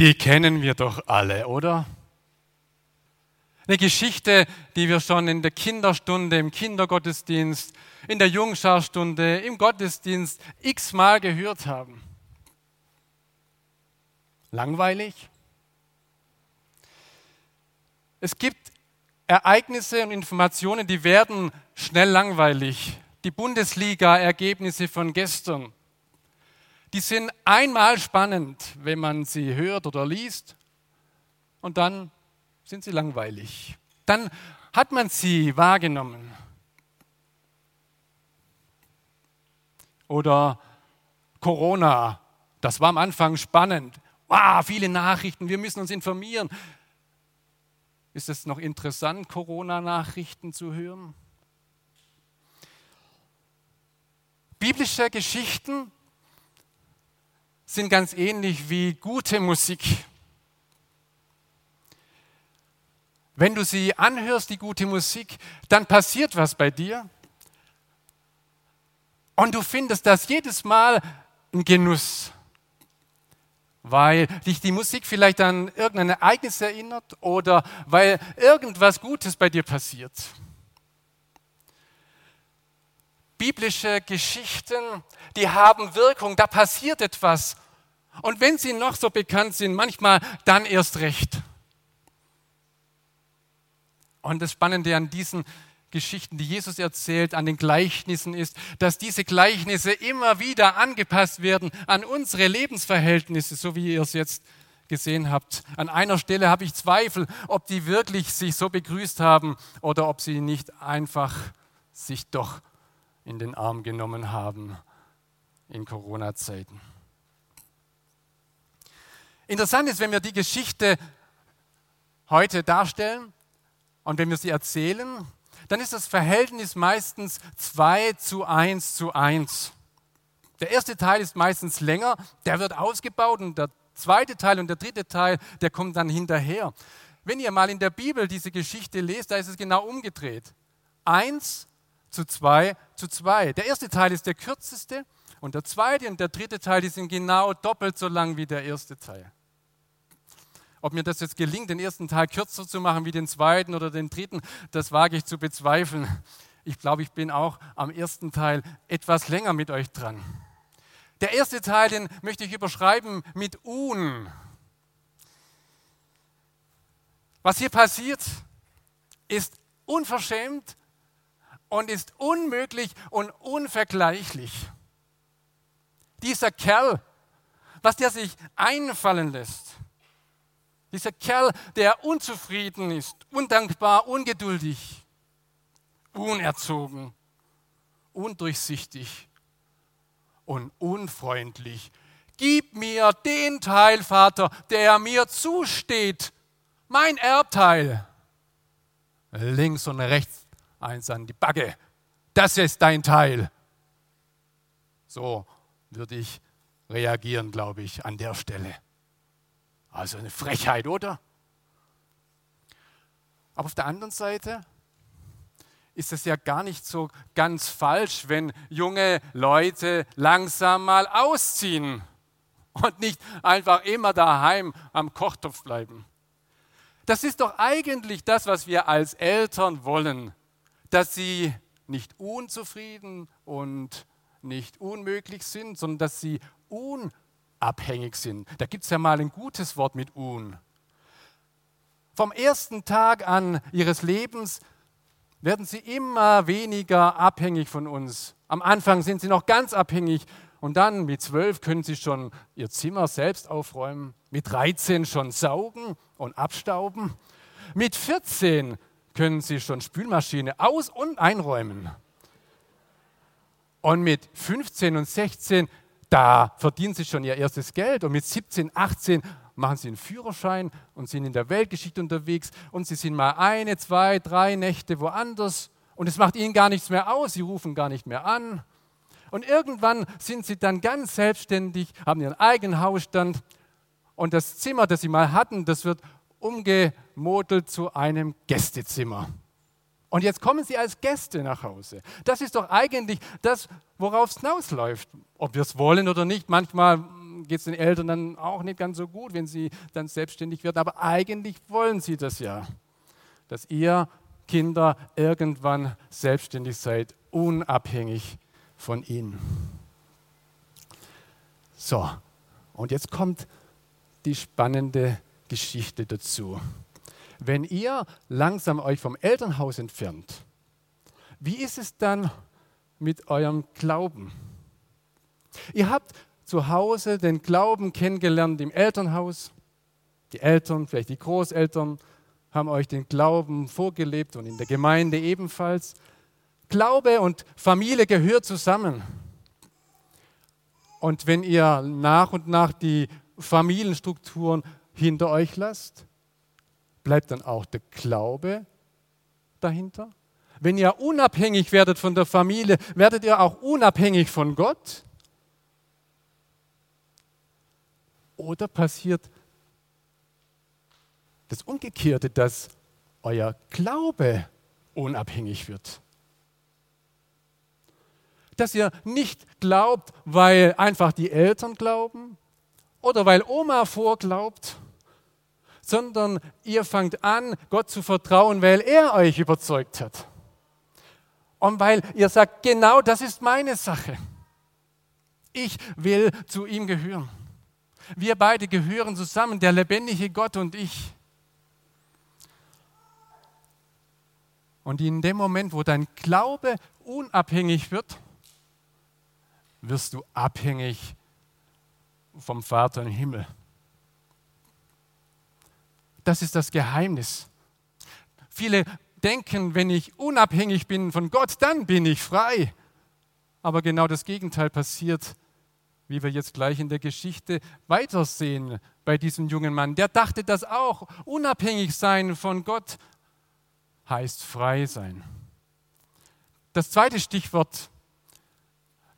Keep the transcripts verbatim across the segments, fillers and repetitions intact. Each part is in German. Die kennen wir doch alle, oder? Eine Geschichte, die wir schon in der Kinderstunde, im Kindergottesdienst, in der Jungscharstunde, im Gottesdienst x-mal gehört haben. Langweilig? Es gibt Ereignisse und Informationen, die werden schnell langweilig. Die Bundesliga-Ergebnisse von gestern. Die sind einmal spannend, wenn man sie hört oder liest, und dann sind sie langweilig. Dann hat man sie wahrgenommen. Oder Corona, das war am Anfang spannend. Wow, viele Nachrichten, wir müssen uns informieren. Ist es noch interessant, Corona-Nachrichten zu hören? Biblische Geschichten sind ganz ähnlich wie gute Musik. Wenn du sie anhörst, die gute Musik, dann passiert was bei dir und du findest das jedes Mal ein Genuss, weil dich die Musik vielleicht an irgendein Ereignis erinnert oder weil irgendwas Gutes bei dir passiert. Biblische Geschichten, die haben Wirkung, da passiert etwas. Und wenn sie noch so bekannt sind, manchmal dann erst recht. Und das Spannende an diesen Geschichten, die Jesus erzählt, an den Gleichnissen ist, dass diese Gleichnisse immer wieder angepasst werden an unsere Lebensverhältnisse, so wie ihr es jetzt gesehen habt. An einer Stelle habe ich Zweifel, ob die wirklich sich so begrüßt haben oder ob sie nicht einfach sich doch in den Arm genommen haben in Corona-Zeiten. Interessant ist, wenn wir die Geschichte heute darstellen und wenn wir sie erzählen, dann ist das Verhältnis meistens zwei zu eins zu eins. Der erste Teil ist meistens länger, der wird ausgebaut, und der zweite Teil und der dritte Teil, der kommt dann hinterher. Wenn ihr mal in der Bibel diese Geschichte lest, da ist es genau umgedreht. eins zu zwei zu zwei. Der erste Teil ist der kürzeste und der zweite und der dritte Teil, die sind genau doppelt so lang wie der erste Teil. Ob mir das jetzt gelingt, den ersten Teil kürzer zu machen wie den zweiten oder den dritten, das wage ich zu bezweifeln. Ich glaube, ich bin auch am ersten Teil etwas länger mit euch dran. Der erste Teil, den möchte ich überschreiben mit Un. Was hier passiert, ist unverschämt und ist unmöglich und unvergleichlich. Dieser Kerl, was der sich einfallen lässt, dieser Kerl, der unzufrieden ist, undankbar, ungeduldig, unerzogen, undurchsichtig und unfreundlich. Gib mir den Teil, Vater, der mir zusteht, mein Erbteil. Links und rechts eins an die Backe. Das ist dein Teil. So würde ich reagieren, glaube ich, an der Stelle. Also eine Frechheit, oder? Aber auf der anderen Seite ist es ja gar nicht so ganz falsch, wenn junge Leute langsam mal ausziehen und nicht einfach immer daheim am Kochtopf bleiben. Das ist doch eigentlich das, was wir als Eltern wollen. Dass sie nicht unzufrieden und nicht unmöglich sind, sondern dass sie unabhängig sind. Da gibt es ja mal ein gutes Wort mit un. Vom ersten Tag an ihres Lebens werden sie immer weniger abhängig von uns. Am Anfang sind sie noch ganz abhängig und dann mit zwölf können sie schon ihr Zimmer selbst aufräumen, mit dreizehn schon saugen und abstauben, mit vierzehn können sie schon Spülmaschine aus- und einräumen. Und mit fünfzehn und sechzehn, da verdienen sie schon ihr erstes Geld und mit siebzehn, achtzehn machen sie einen Führerschein und sind in der Weltgeschichte unterwegs und sie sind mal eine, zwei, drei Nächte woanders und es macht ihnen gar nichts mehr aus, sie rufen gar nicht mehr an. Und irgendwann sind sie dann ganz selbstständig, haben ihren eigenen Hausstand und das Zimmer, das sie mal hatten, das wird umgemodelt zu einem Gästezimmer. Und jetzt kommen sie als Gäste nach Hause. Das ist doch eigentlich das, worauf es hinausläuft. Ob wir es wollen oder nicht, manchmal geht es den Eltern dann auch nicht ganz so gut, wenn sie dann selbstständig werden. Aber eigentlich wollen sie das ja, dass ihr Kinder irgendwann selbstständig seid, unabhängig von ihnen. So, und jetzt kommt die spannende Geschichte dazu. Wenn ihr langsam euch vom Elternhaus entfernt, wie ist es dann mit eurem Glauben? Ihr habt zu Hause den Glauben kennengelernt im Elternhaus. Die Eltern, vielleicht die Großeltern, haben euch den Glauben vorgelebt und in der Gemeinde ebenfalls. Glaube und Familie gehört zusammen. Und wenn ihr nach und nach die Familienstrukturen hinter euch lasst, bleibt dann auch der Glaube dahinter? Wenn ihr unabhängig werdet von der Familie, werdet ihr auch unabhängig von Gott? Oder passiert das Umgekehrte, dass euer Glaube unabhängig wird? Dass ihr nicht glaubt, weil einfach die Eltern glauben oder weil Oma vorglaubt, sondern ihr fangt an, Gott zu vertrauen, weil er euch überzeugt hat. Und weil ihr sagt, genau das ist meine Sache. Ich will zu ihm gehören. Wir beide gehören zusammen, der lebendige Gott und ich. Und in dem Moment, wo dein Glaube unabhängig wird, wirst du abhängig vom Vater im Himmel. Das ist das Geheimnis. Viele denken, wenn ich unabhängig bin von Gott, dann bin ich frei. Aber genau das Gegenteil passiert, wie wir jetzt gleich in der Geschichte weitersehen bei diesem jungen Mann. Der dachte das auch. Unabhängig sein von Gott heißt frei sein. Das zweite Stichwort,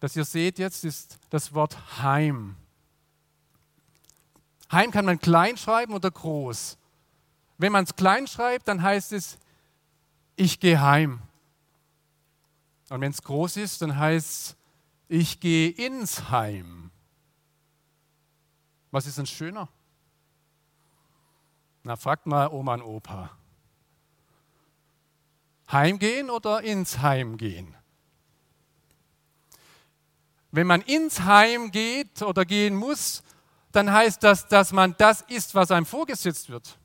das ihr seht jetzt, ist das Wort Heim. Heim kann man klein schreiben oder groß. Wenn man es klein schreibt, dann heißt es, ich gehe heim. Und wenn es groß ist, dann heißt es, ich gehe ins Heim. Was ist denn schöner? Na, fragt mal Oma und Opa. Heimgehen oder ins Heim gehen? Wenn man ins Heim geht oder gehen muss, dann heißt das, dass man das isst, was einem vorgesetzt wird.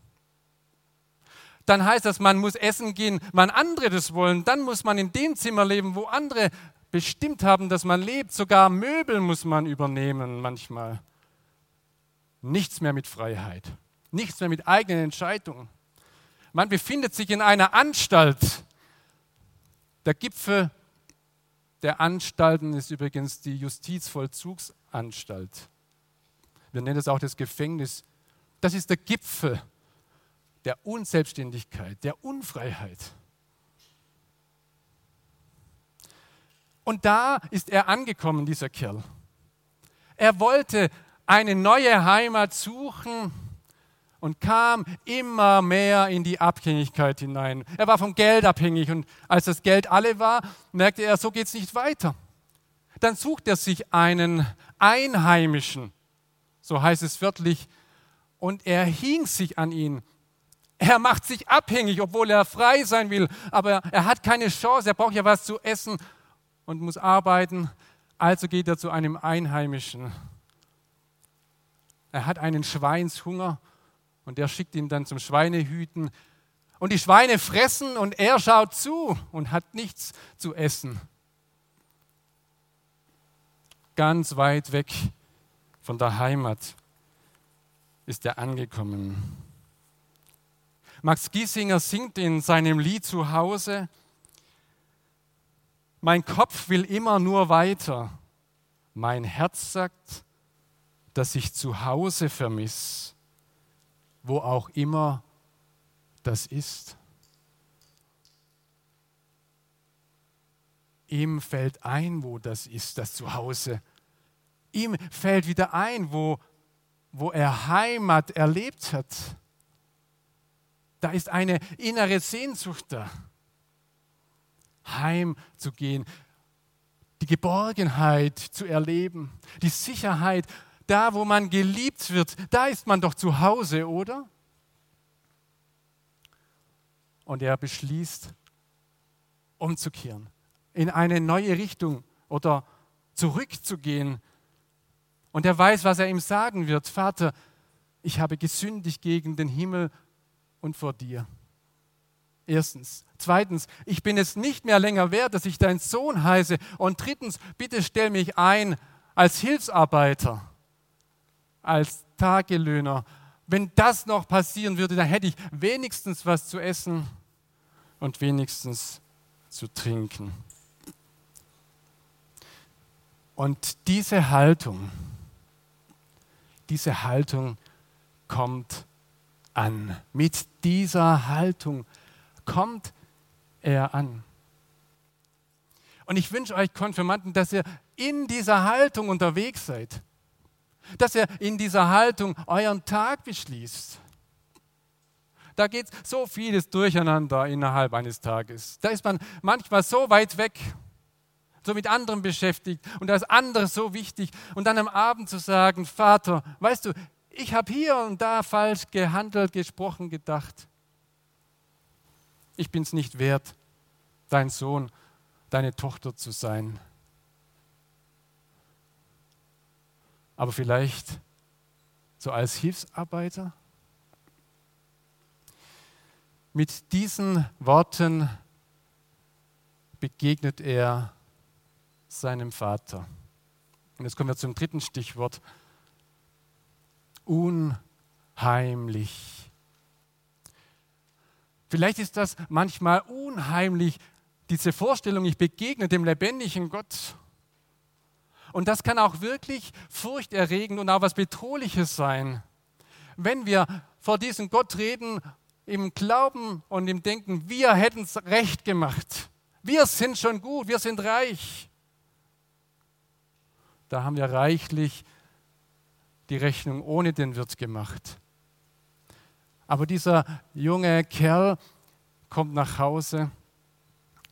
Dann heißt das, man muss essen gehen, wann andere das wollen. Dann muss man in dem Zimmer leben, wo andere bestimmt haben, dass man lebt. Sogar Möbel muss man übernehmen manchmal. Nichts mehr mit Freiheit. Nichts mehr mit eigenen Entscheidungen. Man befindet sich in einer Anstalt. Der Gipfel der Anstalten ist übrigens die Justizvollzugsanstalt. Wir nennen das auch das Gefängnis. Das ist der Gipfel der Unselbstständigkeit, der Unfreiheit. Und da ist er angekommen, dieser Kerl. Er wollte eine neue Heimat suchen und kam immer mehr in die Abhängigkeit hinein. Er war vom Geld abhängig und als das Geld alle war, merkte er, so geht es nicht weiter. Dann sucht er sich einen Einheimischen, so heißt es wörtlich, und er hing sich an ihn. Er macht sich abhängig, obwohl er frei sein will, aber er hat keine Chance, er braucht ja was zu essen und muss arbeiten, also geht er zu einem Einheimischen. Er hat einen Schweinshunger und der schickt ihn dann zum Schweinehüten und die Schweine fressen und er schaut zu und hat nichts zu essen. Ganz weit weg von der Heimat ist er angekommen. Max Giesinger singt in seinem Lied zu Hause, mein Kopf will immer nur weiter, Mein Herz sagt, dass ich zu Hause vermisse, wo auch immer das ist. Ihm fällt ein, wo das ist, das Zuhause. Ihm fällt wieder ein, wo, wo er Heimat erlebt hat. Da ist eine innere Sehnsucht da, heimzugehen, die Geborgenheit zu erleben, die Sicherheit, da wo man geliebt wird, da ist man doch zu Hause, oder? Und er beschließt, umzukehren, in eine neue Richtung oder zurückzugehen. Und er weiß, was er ihm sagen wird. Vater, ich habe gesündigt gegen den Himmel und vor dir. Erstens. Zweitens, ich bin es nicht mehr länger wert, dass ich dein Sohn heiße. Und drittens, bitte stell mich ein als Hilfsarbeiter, als Tagelöhner. Wenn das noch passieren würde, dann hätte ich wenigstens was zu essen und wenigstens zu trinken. Und diese Haltung, diese Haltung kommt an. Mit dieser Haltung kommt er an. Und ich wünsche euch Konfirmanden, dass ihr in dieser Haltung unterwegs seid. Dass ihr in dieser Haltung euren Tag beschließt. Da geht so vieles durcheinander innerhalb eines Tages. Da ist man manchmal so weit weg, so mit anderen beschäftigt und da ist anderes so wichtig. Und dann am Abend zu sagen, Vater, weißt du, ich habe hier und da falsch gehandelt, gesprochen, gedacht. Ich bin es nicht wert, dein Sohn, deine Tochter zu sein. Aber vielleicht so als Hilfsarbeiter? Mit diesen Worten begegnet er seinem Vater. Und jetzt kommen wir zum dritten Stichwort. Unheimlich. Vielleicht ist das manchmal unheimlich, diese Vorstellung, ich begegne dem lebendigen Gott. Und das kann auch wirklich furchterregend und auch was Bedrohliches sein. Wenn wir vor diesem Gott reden, im Glauben und im Denken, wir hätten es recht gemacht. Wir sind schon gut, wir sind reich. Da haben wir reichlich die Rechnung ohne den Wirt gemacht. Aber dieser junge Kerl kommt nach Hause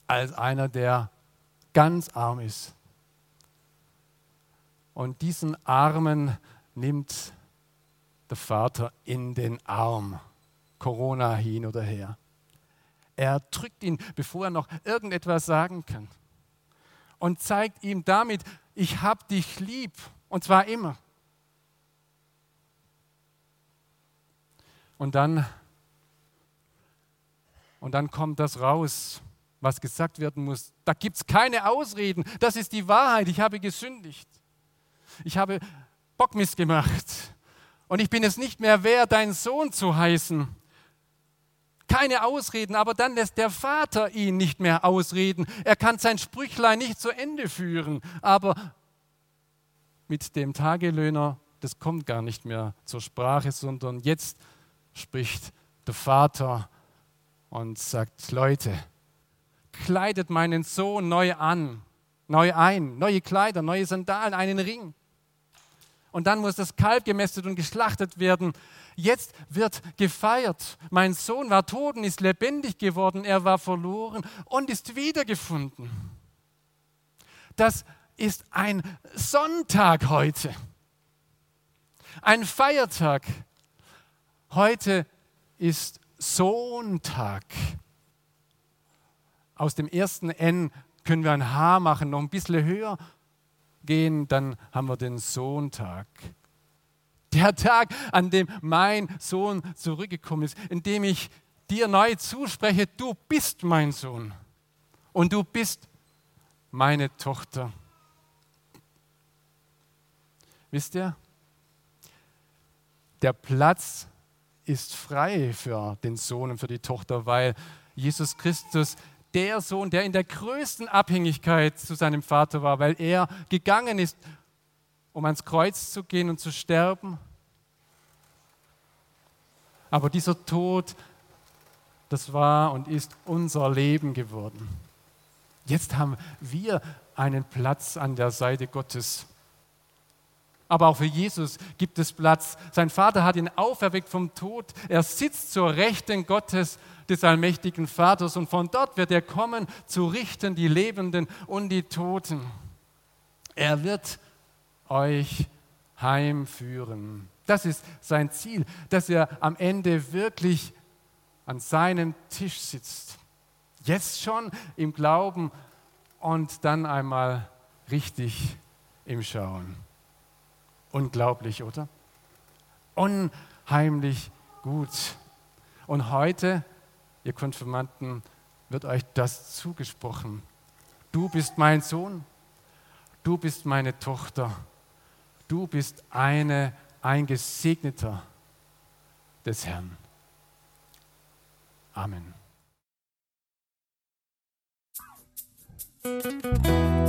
als einer, der ganz arm ist. Und diesen Armen nimmt der Vater in den Arm. Corona hin oder her. Er drückt ihn, bevor er noch irgendetwas sagen kann. Und zeigt ihm damit, ich hab dich lieb. Und zwar immer. Und dann, und dann kommt das raus, was gesagt werden muss. Da gibt es keine Ausreden. Das ist die Wahrheit. Ich habe gesündigt. Ich habe Bockmist gemacht. Und ich bin es nicht mehr wert, dein Sohn zu heißen. Keine Ausreden. Aber dann lässt der Vater ihn nicht mehr ausreden. Er kann sein Sprüchlein nicht zu Ende führen. Aber mit dem Tagelöhner, das kommt gar nicht mehr zur Sprache, sondern jetzt spricht der Vater und sagt, Leute, kleidet meinen Sohn neu an, neu ein, neue Kleider, neue Sandalen, einen Ring. Und dann muss das Kalb gemästet und geschlachtet werden. Jetzt wird gefeiert. Mein Sohn war tot und ist lebendig geworden. Er war verloren und ist wiedergefunden. Das ist ein Sonntag heute. Ein Feiertag. Heute ist Sohntag. Aus dem ersten N können wir ein H machen, noch ein bisschen höher gehen, dann haben wir den Sohntag. Der Tag, an dem mein Sohn zurückgekommen ist, in dem ich dir neu zuspreche, du bist mein Sohn und du bist meine Tochter. Wisst ihr, der Platz ist frei für den Sohn und für die Tochter, weil Jesus Christus, der Sohn, der in der größten Abhängigkeit zu seinem Vater war, weil er gegangen ist um ans Kreuz zu gehen und zu sterben. Aber dieser Tod, das war und ist unser Leben geworden. Jetzt haben wir einen Platz an der Seite Gottes. Aber auch für Jesus gibt es Platz. Sein Vater hat ihn auferweckt vom Tod. Er sitzt zur Rechten Gottes, des allmächtigen Vaters. Und von dort wird er kommen, zu richten die Lebenden und die Toten. Er wird euch heimführen. Das ist sein Ziel, dass er am Ende wirklich an seinem Tisch sitzt. Jetzt schon im Glauben und dann einmal richtig im Schauen. Unglaublich, oder? Unheimlich gut. Und heute, ihr Konfirmanden, wird euch das zugesprochen. Du bist mein Sohn, du bist meine Tochter, du bist eine, ein Gesegneter des Herrn. Amen.